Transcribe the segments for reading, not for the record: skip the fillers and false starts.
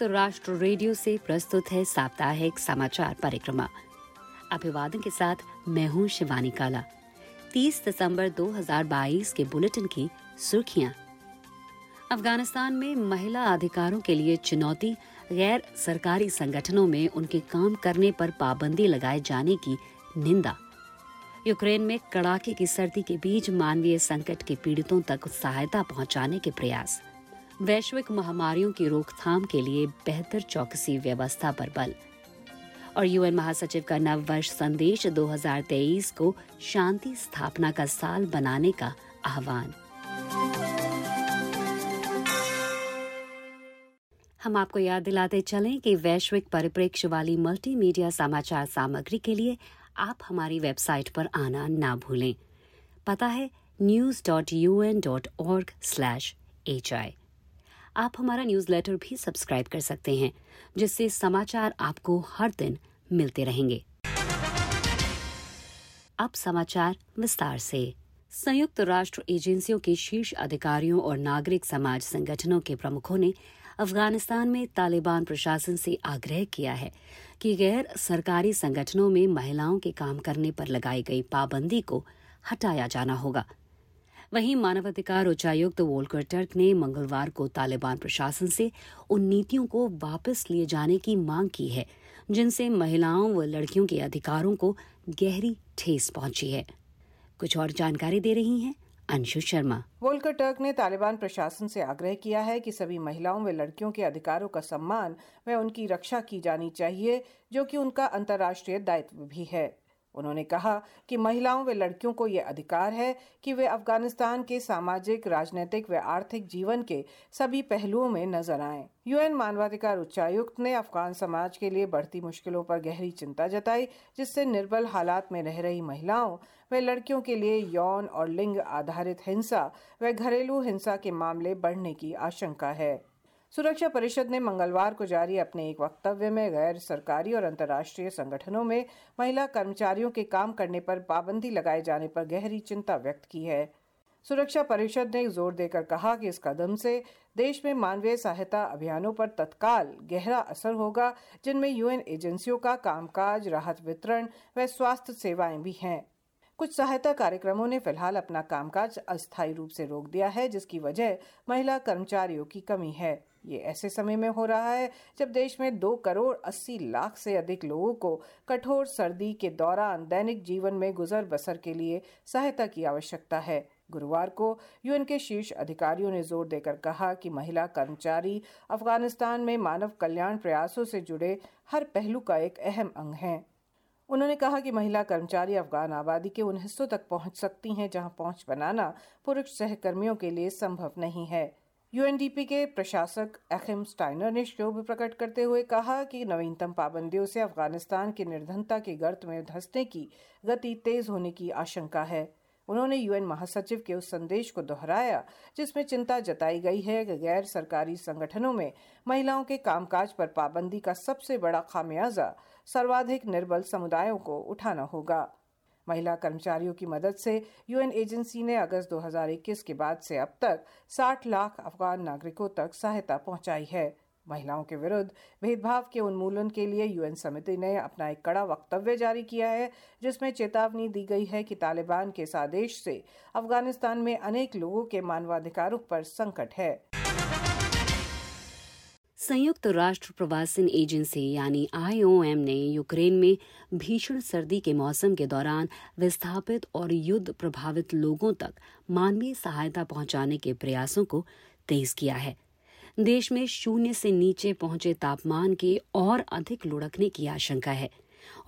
संयुक्त राष्ट्र रेडियो से प्रस्तुत है साप्ताहिक समाचार परिक्रमा। अभिवादन के साथ मैं हूँ शिवानी काला। 30 दिसंबर 2022 के बुलेटिन की सुर्खियाँ। अफ़ग़ानिस्तान में महिला अधिकारों के लिए चुनौती, गैर सरकारी संगठनों में उनके काम करने पर पाबंदी लगाए जाने की निंदा। यूक्रेन में कड़ाके की सर्दी के बीच मानवीय संकट के पीड़ितों तक सहायता पहुंचाने के प्रयास। वैश्विक महामारियों की रोकथाम के लिए बेहतर चौकसी व्यवस्था पर बल। और यूएन महासचिव का नववर्ष संदेश 2023 को शांति स्थापना का साल बनाने का आह्वान। हम आपको याद दिलाते चलें कि वैश्विक परिप्रेक्ष्य वाली मल्टीमीडिया समाचार सामग्री के लिए आप हमारी वेबसाइट पर आना ना भूलें। पता है news.un.org/hi। आप हमारा न्यूज़लेटर भी सब्सक्राइब कर सकते हैं, जिससे समाचार आपको हर दिन मिलते रहेंगे। अब समाचार विस्तार से। संयुक्त राष्ट्र एजेंसियों के शीर्ष अधिकारियों और नागरिक समाज संगठनों के प्रमुखों ने अफगानिस्तान में तालिबान प्रशासन से आग्रह किया है कि गैर सरकारी संगठनों में महिलाओं के काम करने पर लगाई गई पाबंदी को हटाया जाना होगा। वहीं मानवाधिकार उच्चायुक्त वोलकर टर्क ने मंगलवार को तालिबान प्रशासन से उन नीतियों को वापस लिए जाने की मांग की है जिनसे महिलाओं व लड़कियों के अधिकारों को गहरी ठेस पहुंची है। कुछ और जानकारी दे रही हैं अंशु शर्मा। वोलकर टर्क ने तालिबान प्रशासन से आग्रह किया है कि सभी महिलाओं व लड़कियों के अधिकारों का सम्मान व उनकी रक्षा की जानी चाहिए, जो कि उनका अंतर्राष्ट्रीय दायित्व भी है। उन्होंने कहा कि महिलाओं व लड़कियों को ये अधिकार है कि वे अफगानिस्तान के सामाजिक, राजनीतिक व आर्थिक जीवन के सभी पहलुओं में नजर आएं। यूएन मानवाधिकार उच्चायुक्त ने अफगान समाज के लिए बढ़ती मुश्किलों पर गहरी चिंता जताई, जिससे निर्बल हालात में रह रही महिलाओं व लड़कियों के लिए यौन और लिंग आधारित हिंसा व घरेलू हिंसा के मामले बढ़ने की आशंका है। सुरक्षा परिषद ने मंगलवार को जारी अपने एक वक्तव्य में गैर सरकारी और अंतर्राष्ट्रीय संगठनों में महिला कर्मचारियों के काम करने पर पाबंदी लगाए जाने पर गहरी चिंता व्यक्त की है। सुरक्षा परिषद ने जोर देकर कहा कि इस कदम से देश में मानवीय सहायता अभियानों पर तत्काल गहरा असर होगा, जिनमें यूएन एजेंसियों का कामकाज, राहत वितरण व स्वास्थ्य सेवाएं भी हैं। कुछ सहायता कार्यक्रमों ने फिलहाल अपना कामकाज अस्थायी रूप से रोक दिया है, जिसकी वजह महिला कर्मचारियों की कमी है। ये ऐसे समय में हो रहा है जब देश में 2,80,00,000 से अधिक लोगों को कठोर सर्दी के दौरान दैनिक जीवन में गुजर बसर के लिए सहायता की आवश्यकता है। गुरुवार को यूएन के शीर्ष अधिकारियों ने जोर देकर कहा कि महिला कर्मचारी अफगानिस्तान में मानव कल्याण प्रयासों से जुड़े हर पहलू का एक अहम अंग है। उन्होंने कहा कि महिला कर्मचारी अफगान आबादी के उन हिस्सों तक पहुंच सकती हैं जहां पहुंच बनाना पुरुष सहकर्मियों के लिए संभव नहीं है। यूएनडीपी के प्रशासक एक्हम स्टाइनर ने शोक प्रकट करते हुए कहा कि नवीनतम पाबंदियों से अफगानिस्तान की निर्धनता के गर्त में धंसने की गति तेज होने की आशंका है। उन्होंने यूएन महासचिव के उस संदेश को दोहराया जिसमें चिंता जताई गई है कि गैर सरकारी संगठनों में महिलाओं के कामकाज पर पाबंदी का सबसे बड़ा खामियाजा सर्वाधिक निर्बल समुदायों को उठाना होगा। महिला कर्मचारियों की मदद से यूएन एजेंसी ने अगस्त 2021 के बाद से अब तक 60 लाख अफगान नागरिकों तक सहायता पहुंचाई है। महिलाओं के विरुद्ध भेदभाव के उन्मूलन के लिए यूएन समिति ने अपना एक कड़ा वक्तव्य जारी किया है, जिसमें चेतावनी दी गई है कि तालिबान के इस आदेश से अफगानिस्तान में अनेक लोगों के मानवाधिकारों पर संकट है। संयुक्त राष्ट्र प्रवासन एजेंसी यानी आईओएम ने यूक्रेन में भीषण सर्दी के मौसम के दौरान विस्थापित और युद्ध प्रभावित लोगों तक मानवीय सहायता पहुंचाने के प्रयासों को तेज किया है। देश में 0 से नीचे पहुंचे तापमान के और अधिक लुढ़कने की आशंका है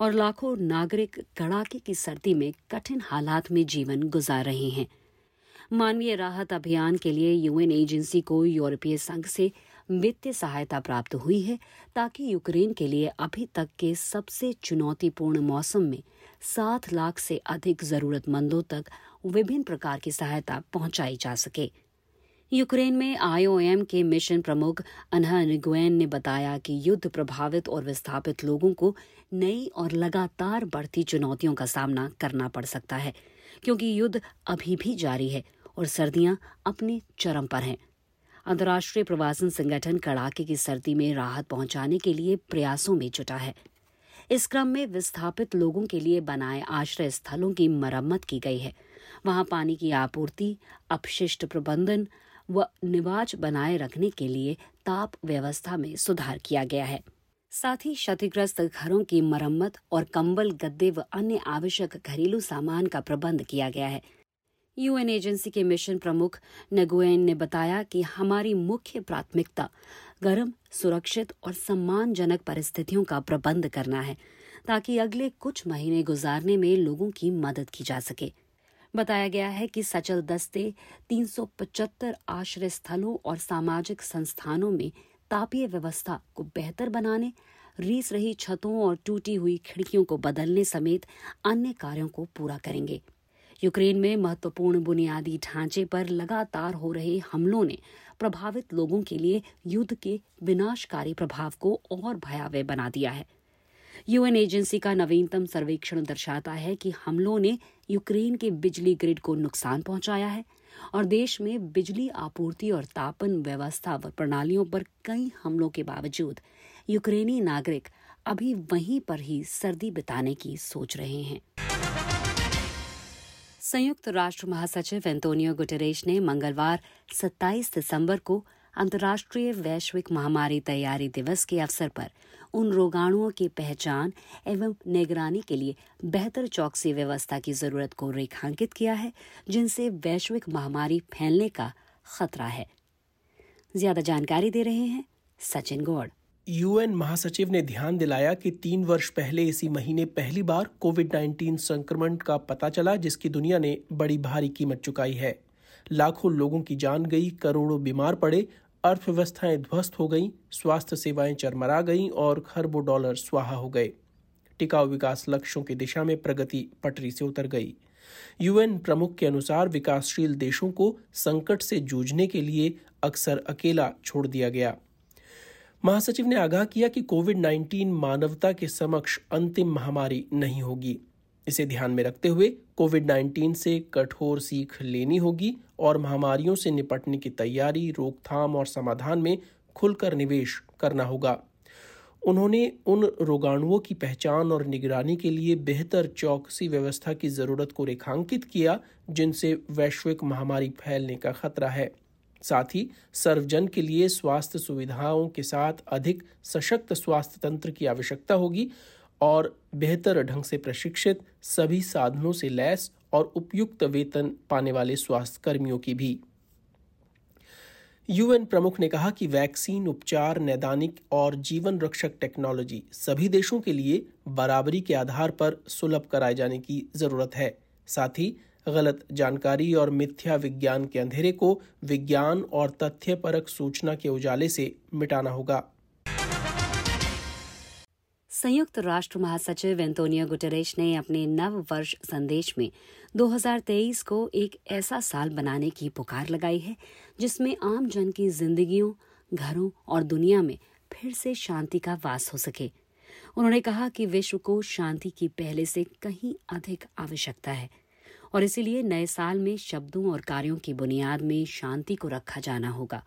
और लाखों नागरिक कड़ाके की सर्दी में कठिन हालात में जीवन गुजार रहे हैं। मानवीय राहत अभियान के लिए यूएन एजेंसी को यूरोपीय संघ से वित्तीय सहायता प्राप्त हुई है ताकि यूक्रेन के लिए अभी तक के सबसे चुनौतीपूर्ण मौसम में 7 लाख से अधिक जरूरतमंदों तक विभिन्न प्रकार की सहायता पहुंचाई जा सके। यूक्रेन में आईओएम के मिशन प्रमुख अनहर निगुएन ने बताया कि युद्ध प्रभावित और विस्थापित लोगों को नई और लगातार बढ़ती चुनौतियों का सामना करना पड़ सकता है, क्योंकि युद्ध अभी भी जारी है और सर्दियां अपने चरम पर हैं। अंतर्राष्ट्रीय प्रवासन संगठन कड़ाके की सर्दी में राहत पहुंचाने के लिए प्रयासों में जुटा है। इस क्रम में विस्थापित लोगों के लिए बनाए आश्रय स्थलों की मरम्मत की गई है। वहां पानी की आपूर्ति, अपशिष्ट प्रबंधन व निवास बनाए रखने के लिए ताप व्यवस्था में सुधार किया गया है। साथ ही क्षतिग्रस्त घरों की मरम्मत और कंबल, गद्दे व अन्य आवश्यक घरेलू सामान का प्रबंध किया गया है। यूएन एजेंसी के मिशन प्रमुख निगुएन ने बताया कि हमारी मुख्य प्राथमिकता गर्म, सुरक्षित और सम्मानजनक परिस्थितियों का प्रबंध करना है, ताकि अगले कुछ महीने गुजारने में लोगों की मदद की जा सके। बताया गया है कि सचल दस्ते 375 आश्रय स्थलों और सामाजिक संस्थानों में तापीय व्यवस्था को बेहतर बनाने, रीस रही छतों और टूटी हुई खिड़कियों को बदलने समेत अन्य कार्यों को पूरा करेंगे। यूक्रेन में महत्वपूर्ण बुनियादी ढांचे पर लगातार हो रहे हमलों ने प्रभावित लोगों के लिए युद्ध के विनाशकारी प्रभाव को और भयावह बना दिया है। यूएन एजेंसी का नवीनतम सर्वेक्षण दर्शाता है कि हमलों ने यूक्रेन के बिजली ग्रिड को नुकसान पहुंचाया है और देश में बिजली आपूर्ति और तापन व्यवस्था व प्रणालियों पर कई हमलों के बावजूद यूक्रेनी नागरिक अभी वहीं पर ही सर्दी बिताने की सोच रहे हैं। संयुक्त राष्ट्र महासचिव एंटोनियो गुटेरेस ने मंगलवार 27 दिसंबर को अंतर्राष्ट्रीय वैश्विक महामारी तैयारी दिवस के अवसर पर उन रोगाणुओं की पहचान एवं निगरानी के लिए बेहतर चौकसी व्यवस्था की जरूरत को रेखांकित किया है, जिनसे वैश्विक महामारी फैलने का खतरा है। ज्यादा जानकारी दे रहे हैं सचिन गौड़। यूएन महासचिव ने ध्यान दिलाया कि 3 वर्ष पहले इसी महीने पहली बार कोविड-19 संक्रमण का पता चला, जिसकी दुनिया ने बड़ी भारी कीमत चुकाई है। लाखों लोगों की जान गई, करोड़ों बीमार पड़े, अर्थव्यवस्थाएं ध्वस्त हो गईं, स्वास्थ्य सेवाएं चरमरा गईं और खरबों डॉलर स्वाहा हो गए। टिकाऊ विकास लक्ष्यों की दिशा में प्रगति पटरी से उतर गई। यूएन प्रमुख के अनुसार विकासशील देशों को संकट से जूझने के लिए अक्सर अकेला छोड़ दिया गया। महासचिव ने आगाह किया कि कोविड-19 मानवता के समक्ष अंतिम महामारी नहीं होगी। इसे ध्यान में रखते हुए कोविड-19 से कठोर सीख लेनी होगी और महामारियों से निपटने की तैयारी, रोकथाम और समाधान में खुलकर निवेश करना होगा। उन्होंने उन रोगाणुओं की पहचान और निगरानी के लिए बेहतर चौकसी व्यवस्था की जरूरत को रेखांकित किया, जिनसे वैश्विक महामारी फैलने का खतरा है। साथ ही सर्वजन के लिए स्वास्थ्य सुविधाओं के साथ अधिक सशक्त स्वास्थ्य तंत्र की आवश्यकता होगी और बेहतर ढंग से प्रशिक्षित, सभी साधनों से लैस और उपयुक्त वेतन पाने वाले स्वास्थ्य कर्मियों की भी। यूएन प्रमुख ने कहा कि वैक्सीन, उपचार, नैदानिक और जीवन रक्षक टेक्नोलॉजी सभी देशों के लिए बराबरी के आधार पर सुलभ कराए जाने की जरूरत है। साथ ही गलत जानकारी और मिथ्या विज्ञान के अंधेरे को विज्ञान और तथ्यपरक सूचना के उजाले से मिटाना होगा। संयुक्त राष्ट्र महासचिव एंटोनियो गुटेरेस ने अपने नववर्ष संदेश में 2023 को एक ऐसा साल बनाने की पुकार लगाई है जिसमें आम जन की जिंदगियों, घरों और दुनिया में फिर से शांति का वास हो सके। उन्होंने कहा कि विश्व को शांति की पहले से कहीं अधिक आवश्यकता है और इसीलिए नए साल में शब्दों और कार्यों की बुनियाद में शांति को रखा जाना होगा।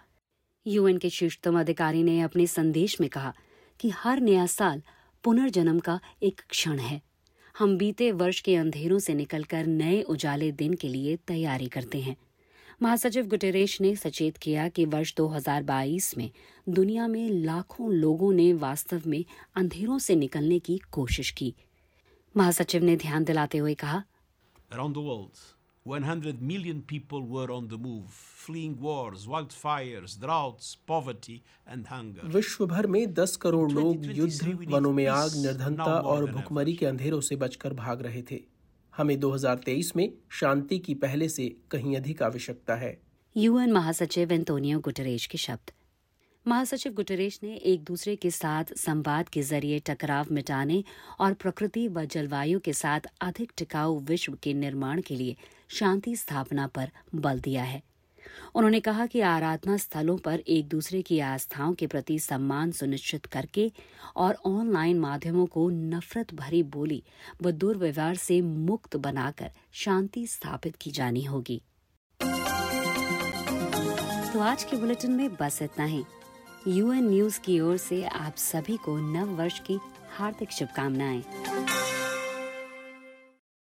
यूएन के शीर्षतम अधिकारी ने अपने संदेश में कहा कि हर नया साल पुनर्जन्म का एक क्षण है। हम बीते वर्ष के अंधेरों से निकलकर नए उजाले दिन के लिए तैयारी करते हैं। महासचिव गुटेरेस ने सचेत किया कि वर्ष 2022 में दुनिया में लाखों लोगों ने वास्तव में अंधेरों से निकलने की कोशिश की। महासचिव ने ध्यान दिलाते हुए कहा, Around the world, 100 million people were on the move, fleeing wars, wildfires, droughts, poverty and hunger. विश्व भर में 10 करोड़ लोग युद्ध, वनों में आग, निर्धनता और भुखमरी के अंधेरों से बचकर भाग रहे थे। हमें 2023 में शांति की पहले से कहीं अधिक आवश्यकता है। यूएन महासचिव एंटोनियो गुटेरेस के शब्द। महासचिव गुटेरेस ने एक दूसरे के साथ संवाद के जरिए टकराव मिटाने और प्रकृति व जलवायु के साथ अधिक टिकाऊ विश्व के निर्माण के लिए शांति स्थापना पर बल दिया है। उन्होंने कहा कि आराधना स्थलों पर एक दूसरे की आस्थाओं के प्रति सम्मान सुनिश्चित करके और ऑनलाइन माध्यमों को नफरत भरी बोली व दुर्व्यवहार से मुक्त बनाकर शांति स्थापित की जानी होगी। तो आज के बुलेटिन में बस इतना ही। यूएन न्यूज की ओर से आप सभी को नव वर्ष की हार्दिक शुभकामनाएं।